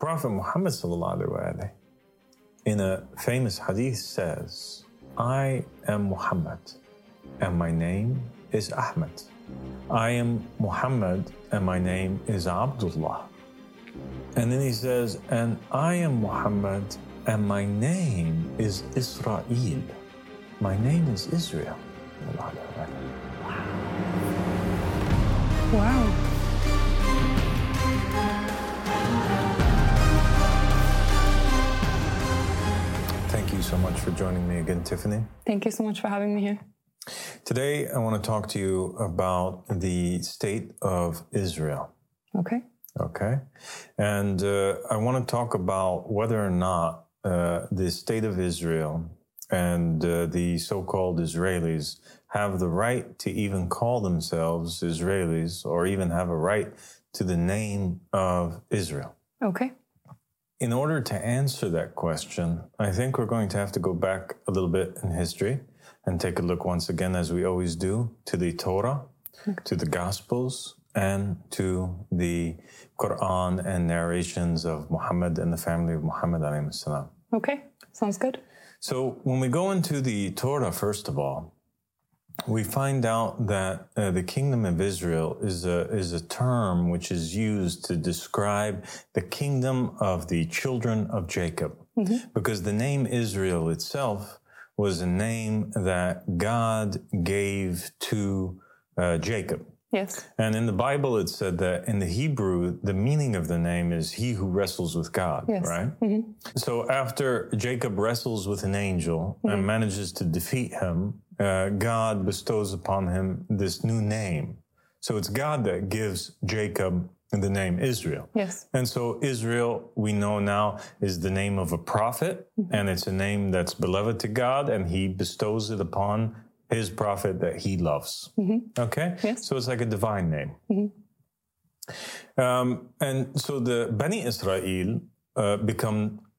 Prophet Muhammad in a famous hadith says, I am Muhammad and my name is Ahmed. I am Muhammad and my name is Abdullah. And then he says, and I am Muhammad and my name is Israel. My name is Israel. Wow. Wow. Thank you so much for joining me again, Tiffany. Thank you so much for having me here. Today, I want to talk to you about the state of Israel. Okay. And I want to talk about whether or not the state of Israel and the so-called Israelis have the right to even call themselves Israelis or even have a right to the name of Israel. Okay. In order to answer that question, I think we're going to have to go back a little bit in history and take a look once again, as we always do, to the Torah, to the Gospels, and to the Quran and narrations of Muhammad and the family of Muhammad alayhi salam. Okay, sounds good. So when we go into the Torah, first of all, we find out that the kingdom of Israel is a term which is used to describe the kingdom of the children of Jacob, because the name Israel itself was a name that God gave to Jacob. Yes. And in the Bible, it said that in the Hebrew, the meaning of the name is he who wrestles with God, yes. Right? Mm-hmm. So after Jacob wrestles with an angel and manages to defeat him, God bestows upon him this new name. So it's God that gives Jacob the name Israel. Yes. And so Israel, we know now, is the name of a prophet, and it's a name that's beloved to God, and he bestows it upon his prophet that he loves. Okay? Yes. So it's like a divine name. And so the Bani Israel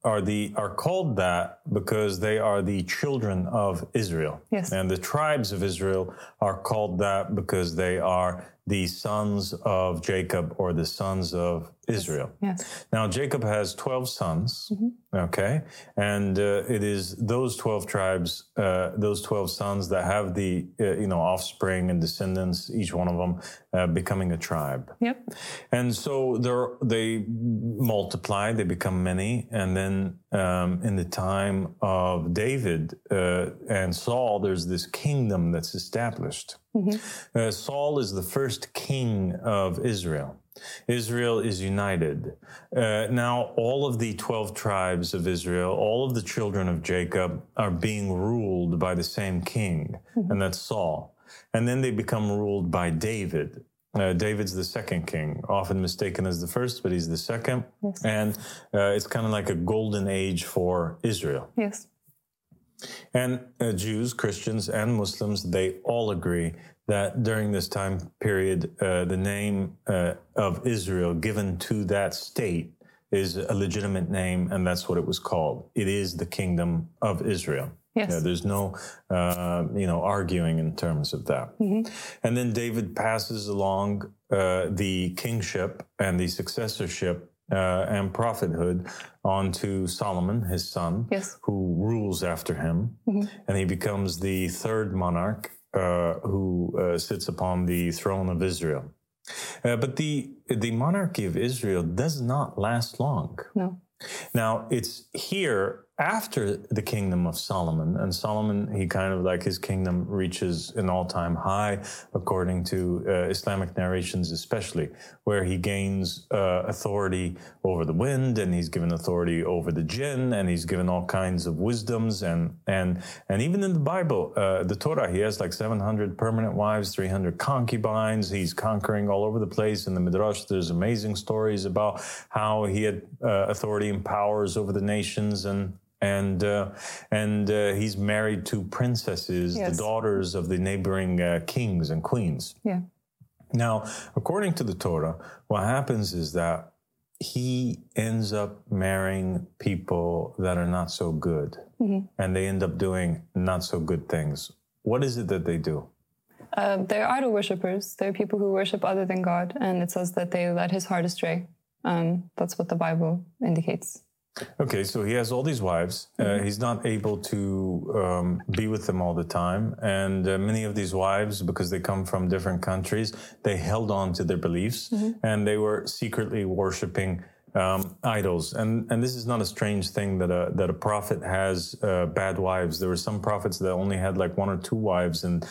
are called that because they are the children of Israel. Yes. And the tribes of Israel are called that because they are the sons of Jacob or the sons of Israel. Yes. Now, Jacob has 12 sons, okay? And it is those 12 tribes, those 12 sons that have the, offspring and descendants, each one of them becoming a tribe. Yep. And so they multiply, they become many. And then in the time of David and Saul, there's this kingdom that's established. Saul is the first king of Israel. Israel is united. Now all of the 12 tribes of Israel, all of the children of Jacob are being ruled by the same king, and that's Saul. And then they become ruled by David. David's the second king, often mistaken as the first, but he's the second. Yes. And it's kind of like a golden age for Israel. Yes. And Jews, Christians, and Muslims, they all agree that during this time period, the name of Israel given to that state is a legitimate name, and that's what it was called. It is the kingdom of Israel. Yes. Yeah, there's no, arguing in terms of that. And then David passes along the kingship and the successorship and prophethood onto Solomon, his son, yes. who rules after him. And he becomes the third monarch who sits upon the throne of Israel. But the monarchy of Israel does not last long. No. Now, it's here after the kingdom of Solomon, and Solomon, he kind of like his kingdom reaches an all-time high, according to Islamic narrations especially, where he gains authority over the wind, and he's given authority over the jinn, and he's given all kinds of wisdoms, and even in the Bible, the Torah, he has like 700 permanent wives, 300 concubines, he's conquering all over the place. In the Midrash, there's amazing stories about how he had authority and powers over the nations, and he's married to princesses, yes. the daughters of the neighboring kings and queens. Yeah. Now, according to the Torah, what happens is that he ends up marrying people that are not so good, and they end up doing not so good things. What is it that they do? They're idol worshippers. They're people who worship other than God, and it says that they led his heart astray. That's what the Bible indicates. Okay, so he has all these wives. He's not able to be with them all the time. And many of these wives, because they come from different countries, they held on to their beliefs and they were secretly worshiping idols. And this is not a strange thing that a prophet has bad wives. There were some prophets that only had like one or two wives and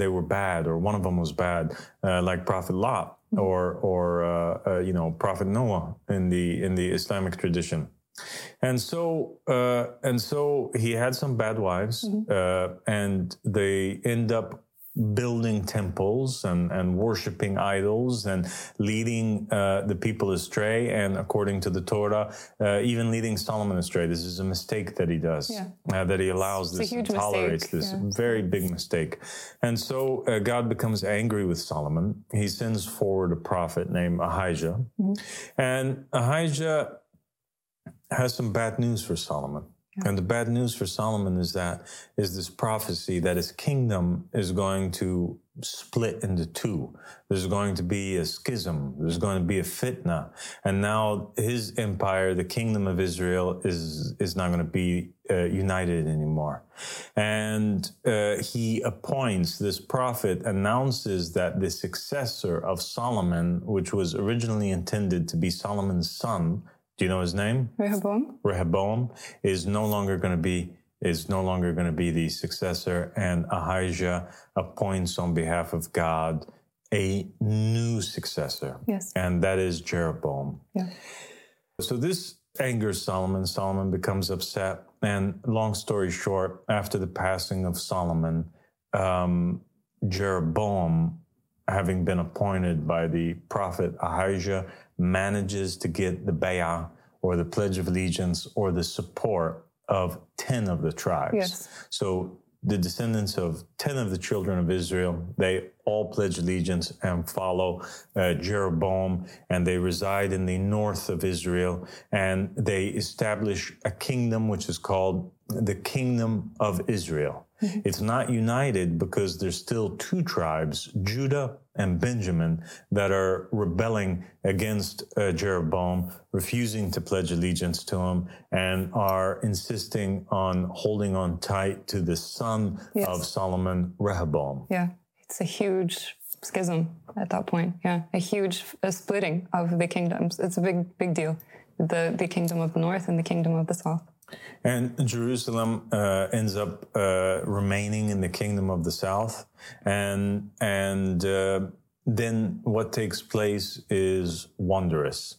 they were bad, or one of them was bad, like Prophet Lot. Or Prophet Noah in the Islamic tradition, and so he had some bad wives, and they end up building temples and worshiping idols and leading the people astray, and according to the Torah, even leading Solomon astray. This is a mistake that he does, that he allows this and tolerates this. Very big mistake. And so God becomes angry with Solomon. He sends forward a prophet named Ahijah. And Ahijah has some bad news for Solomon. And the bad news for Solomon is this prophecy that his kingdom is going to split into two. There's going to be a schism. There's going to be a fitna. And now his empire, the kingdom of Israel, is not going to be united anymore. And he appoints this prophet, announces that the successor of Solomon, which was originally intended to be Solomon's son, do you know his name? Rehoboam. Rehoboam is no longer going to be the successor, and Ahijah appoints on behalf of God a new successor. Yes. And that is Jeroboam. Yeah. So this angers Solomon. Solomon becomes upset, and long story short, after the passing of Solomon, Jeroboam, having been appointed by the prophet Ahijah, manages to get the bay'ah, or the Pledge of Allegiance, or the support of 10 of the tribes. Yes. So the descendants of 10 of the children of Israel, they all pledge allegiance and follow Jeroboam, and they reside in the north of Israel, and they establish a kingdom which is called the Kingdom of Israel. It's not united because there's still two tribes, Judah and Benjamin, that are rebelling against Jeroboam, refusing to pledge allegiance to him, and are insisting on holding on tight to the son of Solomon, Rehoboam. Yeah, it's a huge schism at that point. Yeah, a huge splitting of the kingdoms. It's a big, big deal, the kingdom of the north and the kingdom of the south. And Jerusalem ends up remaining in the kingdom of the south. And then what takes place is wondrous.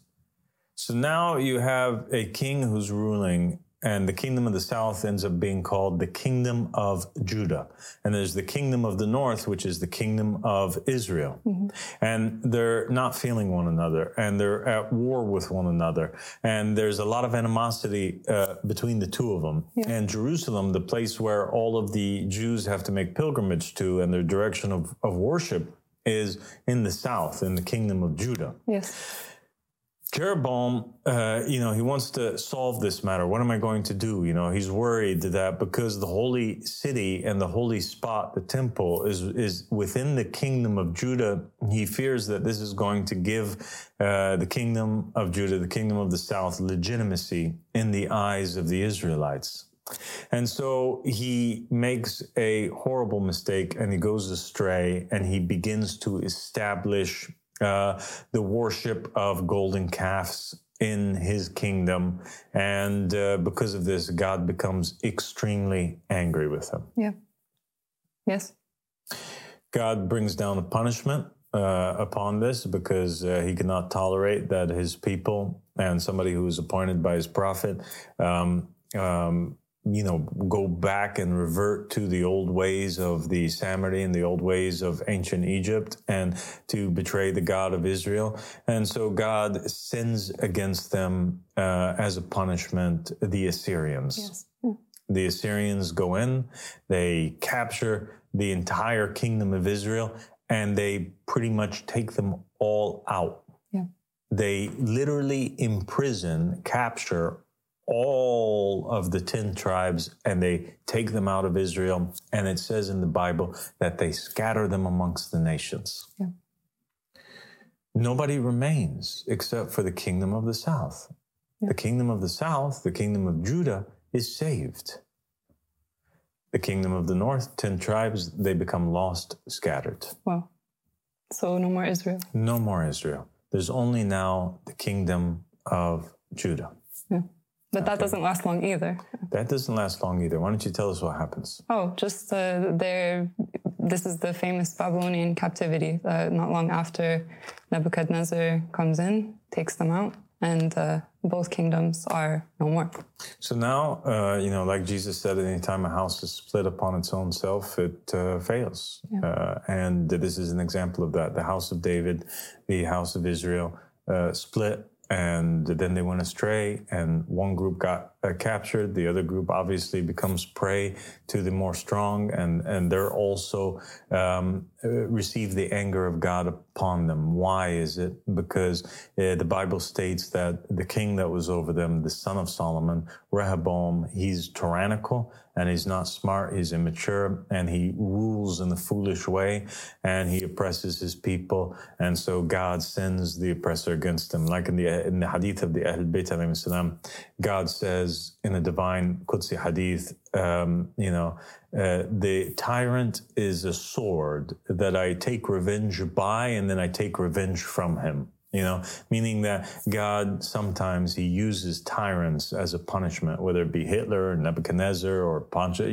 So now you have a king who's ruling, and the kingdom of the south ends up being called the Kingdom of Judah. And there's the kingdom of the north, which is the Kingdom of Israel. And they're not feeling one another, and they're at war with one another. And there's a lot of animosity between the two of them. And Jerusalem, the place where all of the Jews have to make pilgrimage to, and their direction of worship is in the south, in the Kingdom of Judah. Yes. Jeroboam, he wants to solve this matter. What am I going to do? You know, he's worried that because the holy city and the holy spot, the temple, is within the kingdom of Judah, he fears that this is going to give the kingdom of Judah, the kingdom of the south, legitimacy in the eyes of the Israelites. And so he makes a horrible mistake, and he goes astray, and he begins to establish the worship of golden calves in his kingdom. And because of this, God becomes extremely angry with him. Yeah. Yes. God brings down a punishment upon this because he could not tolerate that his people and somebody who was appointed by his prophet go back and revert to the old ways of the Samarity and the old ways of ancient Egypt, and to betray the God of Israel. And so God sends against them, as a punishment, the Assyrians. Yes. Yeah. The Assyrians go in, they capture the entire kingdom of Israel, and they pretty much take them all out. Yeah. They literally imprison, capture all of the 10 tribes, and they take them out of Israel. And it says in the Bible that they scatter them amongst the nations. Yeah. nobody remains except for the kingdom of the south. Yeah. The kingdom of the south, the kingdom of Judah, is saved. The kingdom of the north, 10 tribes, they become lost, scattered. Wow. So no more Israel. No more Israel. There's only now the kingdom of Judah. Yeah. But that doesn't last long either. That doesn't last long either. Why don't you tell us what happens? Oh, just this is the famous Babylonian captivity. Not long after Nebuchadnezzar comes in, takes them out, and both kingdoms are no more. So now, like Jesus said, any time a house is split upon its own self, it fails. Yeah. And this is an example of that. The house of David, the house of Israel, split. And then they went astray, and one group got captured. The other group obviously becomes prey to the more strong, and they're also receive the anger of God upon them. Why is it? Because the Bible states that the king that was over them, the son of Solomon, Rehoboam, he's tyrannical, and he's not smart, he's immature, and he rules in the foolish way, and he oppresses his people, and so God sends the oppressor against him. Like in the hadith of the Ahl-Bayt, God says in a divine Qudsi hadith, the tyrant is a sword that I take revenge by, and then I take revenge from him. Meaning that God, sometimes he uses tyrants as a punishment, whether it be Hitler or Nebuchadnezzar or Pontius,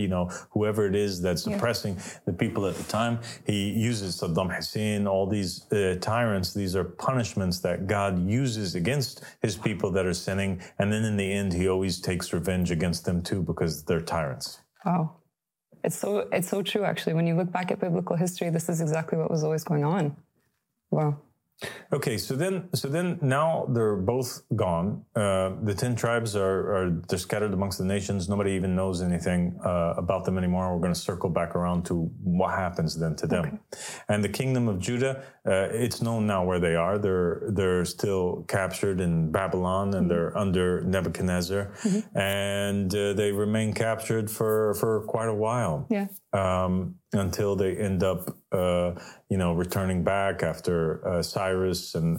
whoever it is that's oppressing the people at the time. He uses Saddam Hussein, all these tyrants. These are punishments that God uses against his people that are sinning. And then in the end, he always takes revenge against them too, because they're tyrants. Wow. It's so true, actually. When you look back at biblical history, this is exactly what was always going on. Wow. Okay, so then now they're both gone. The 10 tribes they're scattered amongst the nations. Nobody even knows anything about them anymore. We're going to circle back around to what happens then to them. Okay. And the kingdom of Judah, it's known now where they are. They're still captured in Babylon, and they're under Nebuchadnezzar, and they remain captured for quite a while. Yeah. Until they end up, returning back after Cyrus and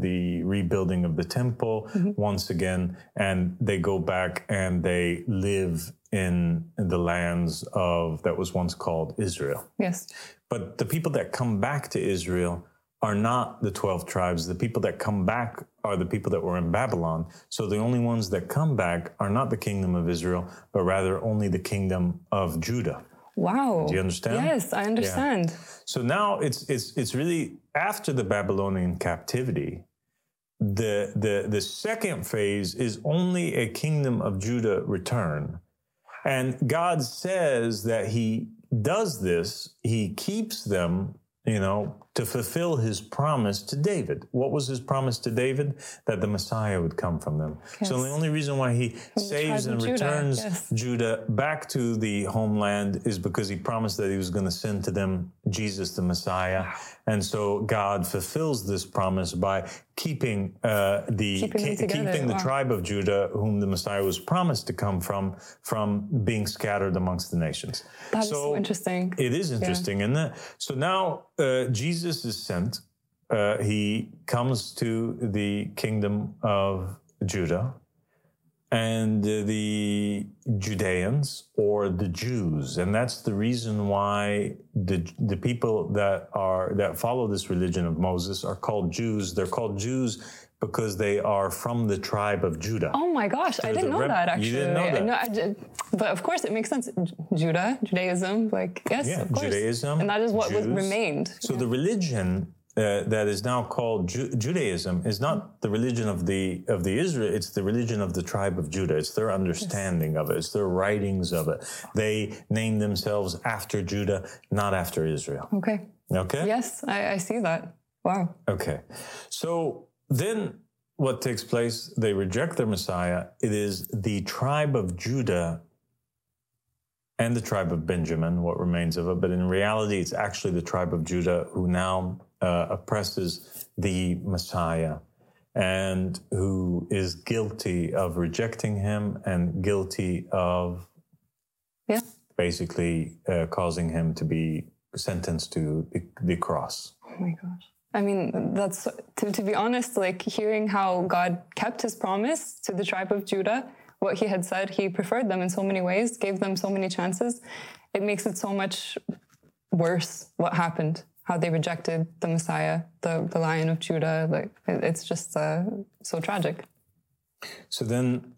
the rebuilding of the temple once again. And they go back and they live in the lands that was once called Israel. Yes. But the people that come back to Israel are not the 12 tribes. The people that come back are the people that were in Babylon. So the only ones that come back are not the kingdom of Israel, but rather only the kingdom of Judah. Wow. Do you understand? Yes, I understand. Yeah. So now it's really after the Babylonian captivity, the second phase is only a kingdom of Judah return. And God says that he does this, he keeps them, to fulfill his promise to David. What was his promise to David? That the Messiah would come from them. Yes. So the only reason why he saves and returns Judah back to the homeland is because he promised that he was going to send to them Jesus, the Messiah. And so God fulfills this promise by keeping the tribe of Judah, whom the Messiah was promised to come from being scattered amongst the nations. That's so interesting. It is interesting, isn't it? So now Jesus is sent. He comes to the kingdom of Judah, and the Judeans, or the Jews, and that's the reason why the people that follow this religion of Moses are called Jews. They're called Jews because they are from the tribe of Judah. Oh my gosh, so I didn't know that, actually. You didn't know that? No, but of course it makes sense. Judah, Judaism, of course. Judaism, and that is what Jews remained. So the religion that is now called Judaism is not the religion of the Israel. It's the religion of the tribe of Judah. It's their understanding of it. It's their writings of it. They name themselves after Judah, not after Israel. Okay. Okay? Yes, I see that. Wow. Okay. So then what takes place? They reject their Messiah. It is the tribe of Judah and the tribe of Benjamin, what remains of it. But in reality, it's actually the tribe of Judah who now oppresses the Messiah, and who is guilty of rejecting him and guilty of basically causing him to be sentenced to the cross. Oh my gosh. I mean, that's, to be honest, like hearing how God kept his promise to the tribe of Judah, what he had said, he preferred them in so many ways, gave them so many chances. It makes it so much worse what happened, how they rejected the Messiah, the Lion of Judah. Like it's just so tragic. So then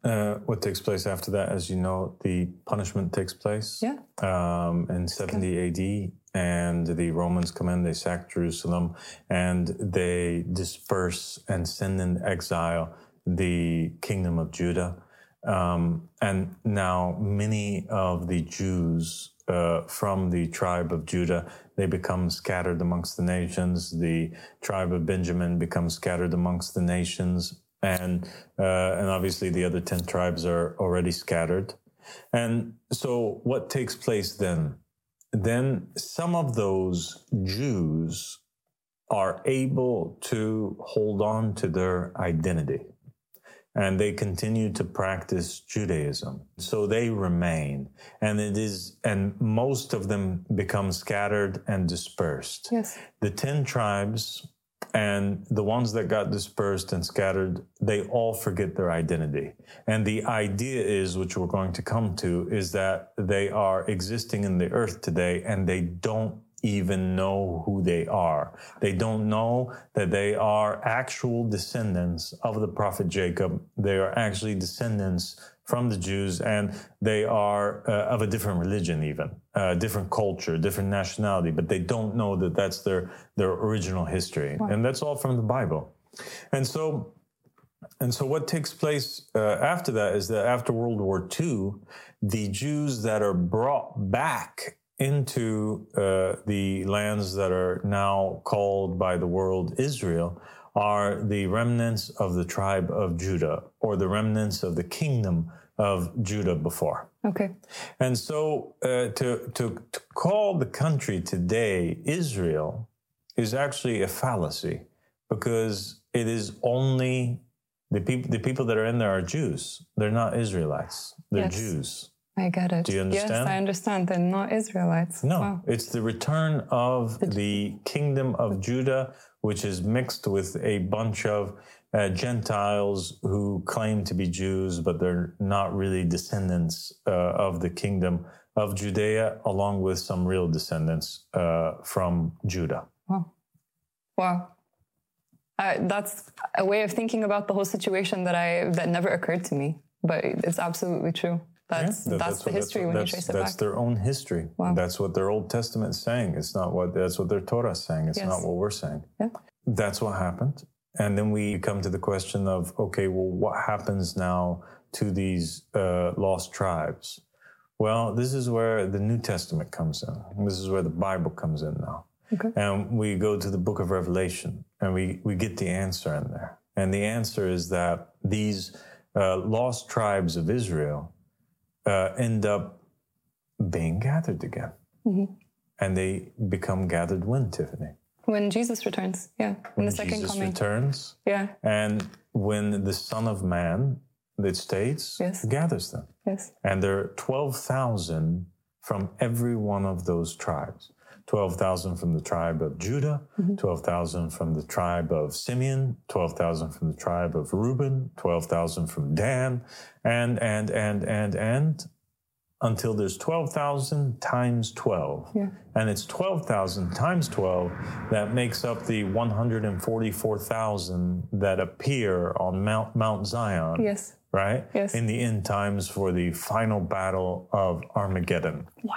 what takes place after that, as you know, the punishment takes place in 70 A.D. And the Romans come in, they sack Jerusalem, and they disperse and send in exile the kingdom of Judah. And now many of the Jews from the tribe of Judah, they become scattered amongst the nations. The tribe of Benjamin becomes scattered amongst the nations. And obviously the other 10 tribes are already scattered. And so what takes place then? Then some of those Jews are able to hold on to their identity, and they continue to practice Judaism. So they remain, and most of them become scattered and dispersed. Yes. The 10 tribes and the ones that got dispersed and scattered, they all forget their identity. And the idea is, which we're going to come to, is that they are existing in the earth today and they don't even know who they are. They don't know that they are actual descendants of the prophet Jacob. They are actually descendants from the Jews, and they are of a different religion even, different culture, different nationality, but they don't know that that's their original history. Wow. And that's all from the Bible. And so what takes place after that is that after World War II, the Jews that are brought back into the lands that are now called by the world Israel are the remnants of the tribe of Judah, or the remnants of the kingdom of Judah before. Okay. And so to call the country today Israel is actually a fallacy, because it is only the people that are in there are Jews. They're not Israelites. They're Jews. I get it. Do you understand? Yes, I understand. They're not Israelites. No, wow. It's the return of the kingdom of Judah, which is mixed with a bunch of Gentiles who claim to be Jews, but they're not really descendants of the kingdom of Judea, along with some real descendants from Judah. Wow. Wow. That's a way of thinking about the whole situation that never occurred to me, but it's absolutely true. That's the history when you trace it back. That's their own history. Wow. That's what their Old Testament is saying. That's what their Torah is saying. It's not what we're saying. Yeah. That's what happened. And then we come to the question of, okay, well, what happens now to these lost tribes? Well, this is where the New Testament comes in. This is where the Bible comes in now. Okay. And we go to the Book of Revelation, and we get the answer in there. And the answer is that these lost tribes of Israel end up being gathered again. Mm-hmm. And they become gathered when, Tiffany? When Jesus returns, in the second coming. When Jesus returns, and when the Son of Man, that states, gathers them. Yes. And there are 12,000 from every one of those tribes. 12,000 from the tribe of Judah, mm-hmm. 12,000 from the tribe of Simeon, 12,000 from the tribe of Reuben, 12,000 from Dan, and until there's 12,000 times 12. Yeah. And it's 12,000 times 12 that makes up the 144,000 that appear on Mount Zion. Yes. Right? Yes. In the end times for the final battle of Armageddon. Wow.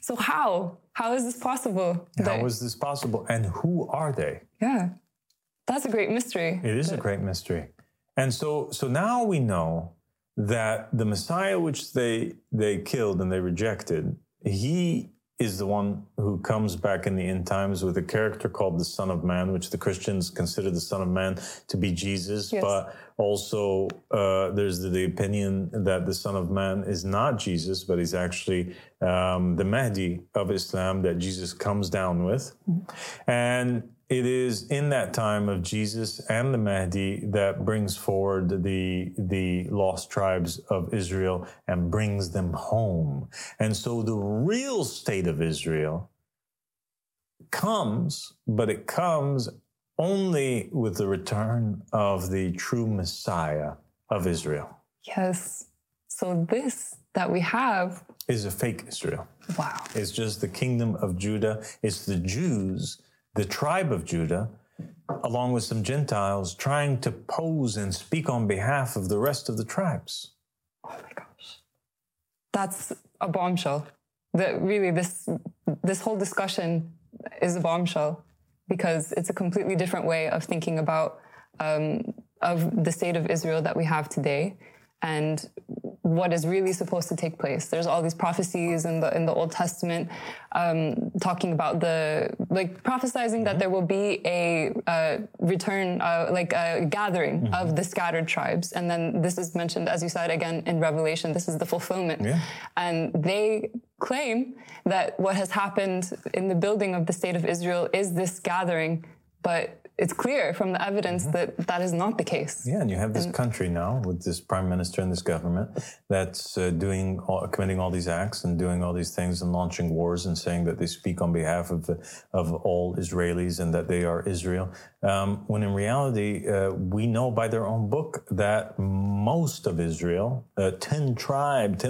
So how? How is this possible? How is this possible? And who are they? Yeah, that's a great mystery. It is a great mystery. And so now we know that the Messiah, which they killed and they rejected, he is the one who comes back in the end times with a character called the Son of Man, which the Christians consider the Son of Man to be Jesus. Yes. But also there's the opinion that the Son of Man is not Jesus, but he's actually the Mahdi of Islam that Jesus comes down with. Mm-hmm. And it is in that time of Jesus and the Mahdi that brings forward the lost tribes of Israel and brings them home. And so the real state of Israel comes, but it comes only with the return of the true Messiah of Israel. Yes. So this that we have is a fake Israel. Wow. It's just the kingdom of Judah. It's the Jews, the tribe of Judah, along with some Gentiles, trying to pose and speak on behalf of the rest of the tribes. Oh my gosh. That's a bombshell. This whole discussion is a bombshell because it's a completely different way of thinking about of the state of Israel that we have today and what is really supposed to take place. There's all these prophecies in the Old Testament talking about prophesizing that there will be a return, like a gathering of the scattered tribes. And then this is mentioned, as you said, again in Revelation, this is the fulfillment. Yeah. And they claim that what has happened in the building of the state of Israel is this gathering, but it's clear from the evidence that is not the case. Yeah, and you have this country now with this prime minister and this government that's committing all these acts and doing all these things and launching wars and saying that they speak on behalf of all Israelis and that they are Israel. When in reality, we know by their own book that most of Israel, 10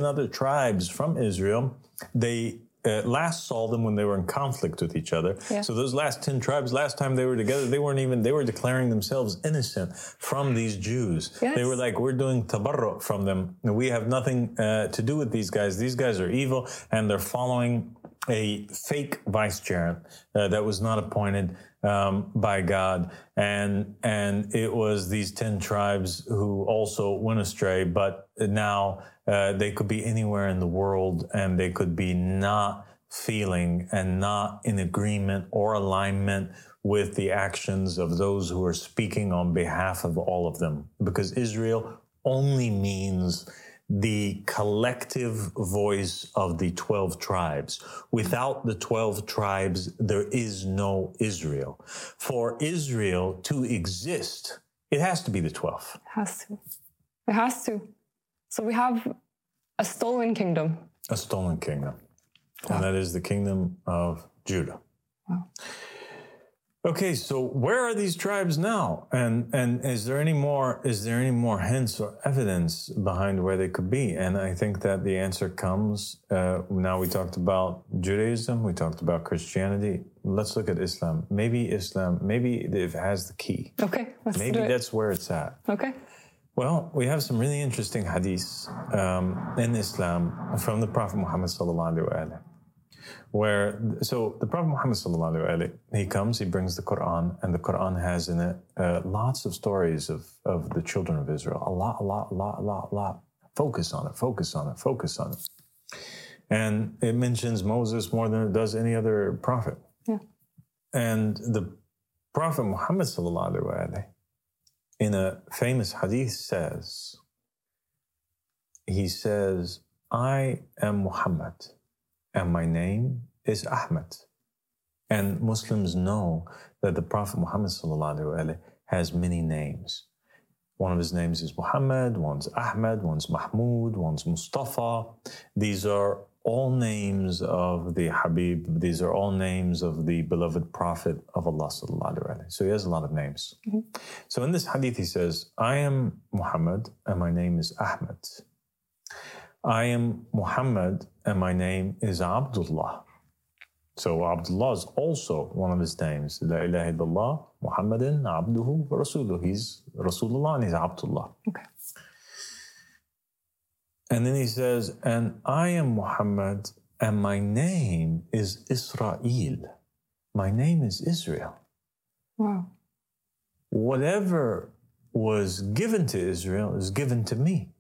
other tribes from Israel, they last saw them when they were in conflict with each other. Yeah. So those last 10 tribes, last time they were together, they were declaring themselves innocent from these Jews. Yes. They were like, we're doing tabarru from them. We have nothing to do with these guys. These guys are evil and they're following a fake vicegerent that was not appointed by God. And it was these 10 tribes who also went astray, but now they could be anywhere in the world and they could be not feeling and not in agreement or alignment with the actions of those who are speaking on behalf of all of them. Because Israel only means the collective voice of the 12 tribes. Without the 12 tribes, there is no Israel. For Israel to exist, it has to be the 12. It has to. So we have a stolen kingdom. Wow. And that is the kingdom of Judah. Wow. Okay, so where are these tribes now? And is there any more hints or evidence behind where they could be? And I think that the answer comes, now we talked about Judaism, we talked about Christianity. Let's look at Islam, maybe it has the key. Okay, let's do it. Maybe that's where it's at. Okay. Well, we have some really interesting hadiths in Islam from the Prophet Muhammad sallallahu alaihi wasallam. So the Prophet Muhammad sallallahu alaihi wasallam, he comes, he brings the Quran, and the Quran has in it lots of stories of the children of Israel. A lot. Focus on it. And it mentions Moses more than it does any other prophet. Yeah. And the Prophet Muhammad sallallahu alaihi wasallam, in a famous hadith he says, I am Muhammad. And my name is Ahmed. And Muslims know that the Prophet Muhammad ﷺ has many names. One of his names is Muhammad, one's Ahmed, one's Mahmoud, one's Mustafa. These are all names of the Habib. These are all names of the beloved Prophet of Allah ﷺ. So he has a lot of names. Mm-hmm. So in this hadith he says, I am Muhammad and my name is Ahmed. I am Muhammad and my name is Abdullah. So Abdullah is also one of his names. La ilaha illallah, Muhammadin, abduhu, rasuluh. He's Rasulullah and he's Abdullah. Okay. And then he says, and I am Muhammad and my name is Israel. My name is Israel. Wow. Whatever was given to Israel is given to me.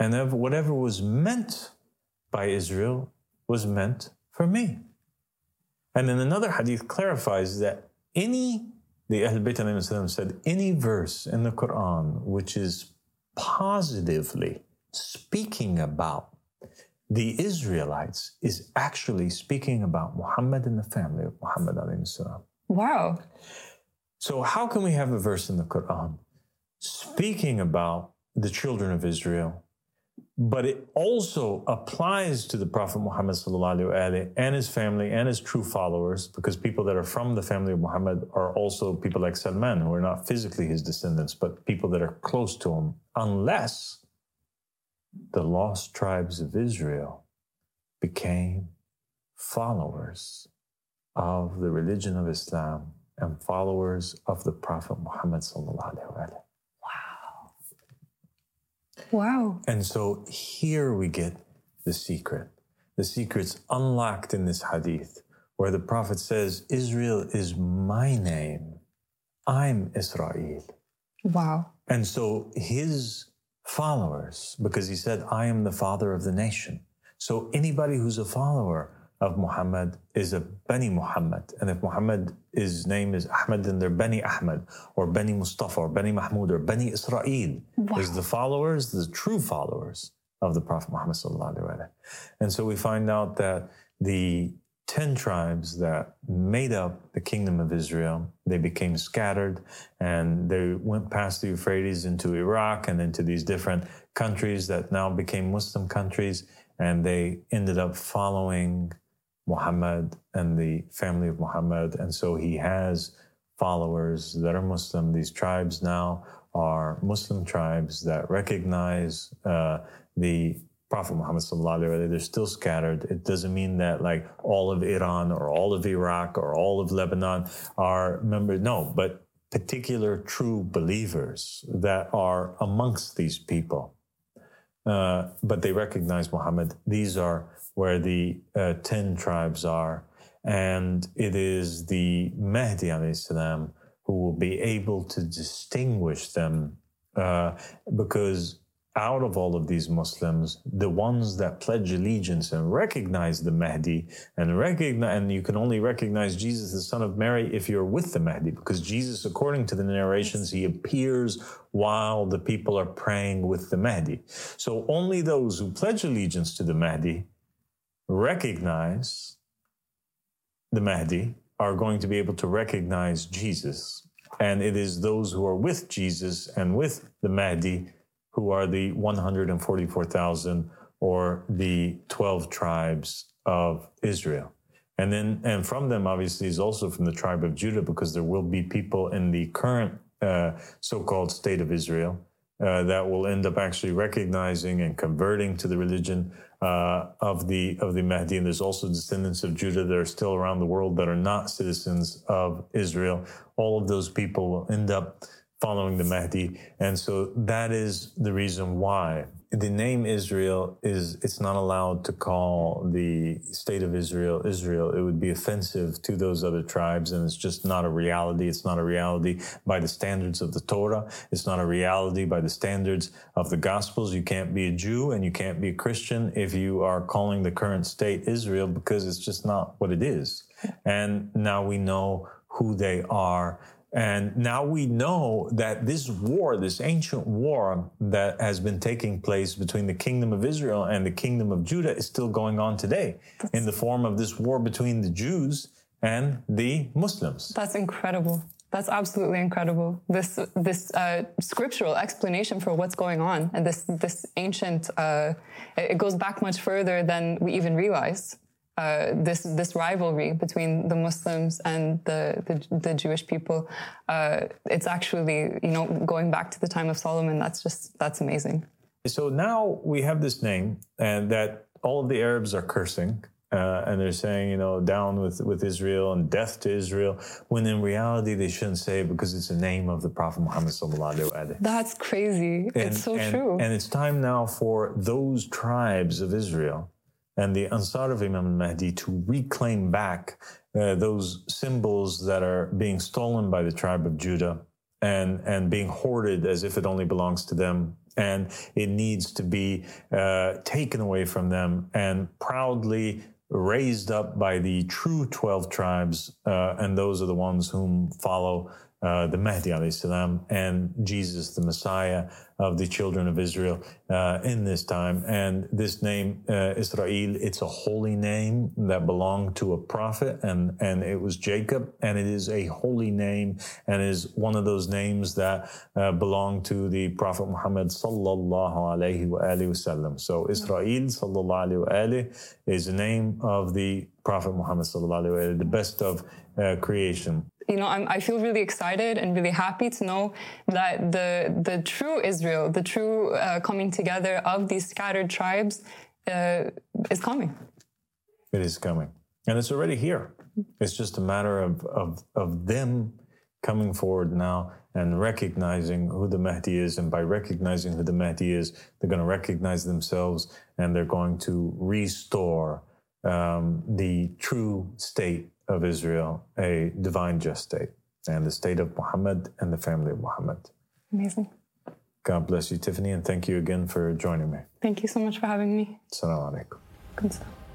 And whatever was meant by Israel was meant for me. And then another hadith clarifies that the Ahl-Bayt alayhi salam said, any verse in the Quran which is positively speaking about the Israelites is actually speaking about Muhammad and the family of Muhammad alayhi salam. Wow. So how can we have a verse in the Quran speaking about the children of Israel But it also applies to the Prophet Muhammad sallallahu alaihi and his family and his true followers, because people that are from the family of Muhammad are also people like Salman, who are not physically his descendants, but people that are close to him, unless the lost tribes of Israel became followers of the religion of Islam and followers of the Prophet Muhammad sallallahu alaihi. Wow. And so here we get the secret. The secret's unlocked in this hadith where the Prophet says, Israel is my name. I'm Israel. Wow. And so his followers, because he said, I am the father of the nation. So anybody who's a follower of Muhammad is a Bani Muhammad. And if Muhammad's name is Ahmed, then they're Bani Ahmed or Bani Mustafa or Bani Mahmoud or Bani Israel. Wow. Is the followers, the true followers of the Prophet Muhammad sallallahu alaihi wasallam. And so we find out that the 10 tribes that made up the kingdom of Israel, they became scattered and they went past the Euphrates into Iraq and into these different countries that now became Muslim countries. And they ended up following Muhammad and the family of Muhammad. And so he has followers that are Muslim. These tribes now are Muslim tribes that recognize the Prophet Muhammad sallallahu alaihi wasallam. They're still scattered. It doesn't mean that like all of Iran or all of Iraq or all of Lebanon are members. No, but particular true believers that are amongst these people. But they recognize Muhammad. These are where the 10 tribes are. And it is the Mahdi alayhi salam who will be able to distinguish them because out of all of these Muslims, the ones that pledge allegiance and recognize the Mahdi and you can only recognize Jesus, the son of Mary, if you're with the Mahdi, because Jesus, according to the narrations, he appears while the people are praying with the Mahdi. So only those who pledge allegiance to the Mahdi, recognize the Mahdi, are going to be able to recognize Jesus. And it is those who are with Jesus and with the Mahdi who are the 144,000 or the 12 tribes of Israel. And then, and from them, obviously, is also from the tribe of Judah, because there will be people in the current so-called state of Israel that will end up actually recognizing and converting to the religion of the Mahdi. And there's also descendants of Judah that are still around the world that are not citizens of Israel. All of those people will end up following the Mahdi. And so that is the reason why the name Israel it's not allowed to call the state of Israel, Israel. It would be offensive to those other tribes. And it's just not a reality. It's not a reality by the standards of the Torah. It's not a reality by the standards of the Gospels. You can't be a Jew and you can't be a Christian if you are calling the current state Israel, because it's just not what it is. And now we know who they are. And now we know that this war, this ancient war that has been taking place between the kingdom of Israel and the kingdom of Judah is still going on today in the form of this war between the Jews and the Muslims. That's incredible. That's absolutely incredible. This scriptural explanation for what's going on, and this ancient, it goes back much further than we even realize. This rivalry between the Muslims and the Jewish people, it's actually, going back to the time of Solomon. That's amazing. So now we have this name, and that all of the Arabs are cursing, and they're saying, down with Israel and death to Israel, when in reality they shouldn't say it, because it's the name of the Prophet Muhammad sallallahu alaihi. That's crazy. It's true. And it's time now for those tribes of Israel and the Ansar of Imam al-Mahdi to reclaim back those symbols that are being stolen by the tribe of Judah and being hoarded as if it only belongs to them. And it needs to be taken away from them and proudly raised up by the true 12 tribes. And those are the ones whom follow the Mahdi alayhi salam, and Jesus, the Messiah of the children of Israel in this time. And this name, Israel, it's a holy name that belonged to a prophet, and it was Jacob, and it is a holy name, and is one of those names that belong to the Prophet Muhammad sallallahu alayhi wa alihi wasallam. So Israel sallallahu alayhi wa alihi is the name of the Prophet Muhammad sallallahu alayhi wa alihi, the best of creation. You know, I feel really excited and really happy to know that the true Israel, the true coming together of these scattered tribes is coming. It is coming. And it's already here. It's just a matter of them coming forward now and recognizing who the Mahdi is. And by recognizing who the Mahdi is, they're going to recognize themselves, and they're going to restore the true state of Israel, a divine just state, and the state of Muhammad and the family of Muhammad. Amazing. God bless you, Tiffany, and thank you again for joining me. Thank you so much for having me. Assalamu alaikum.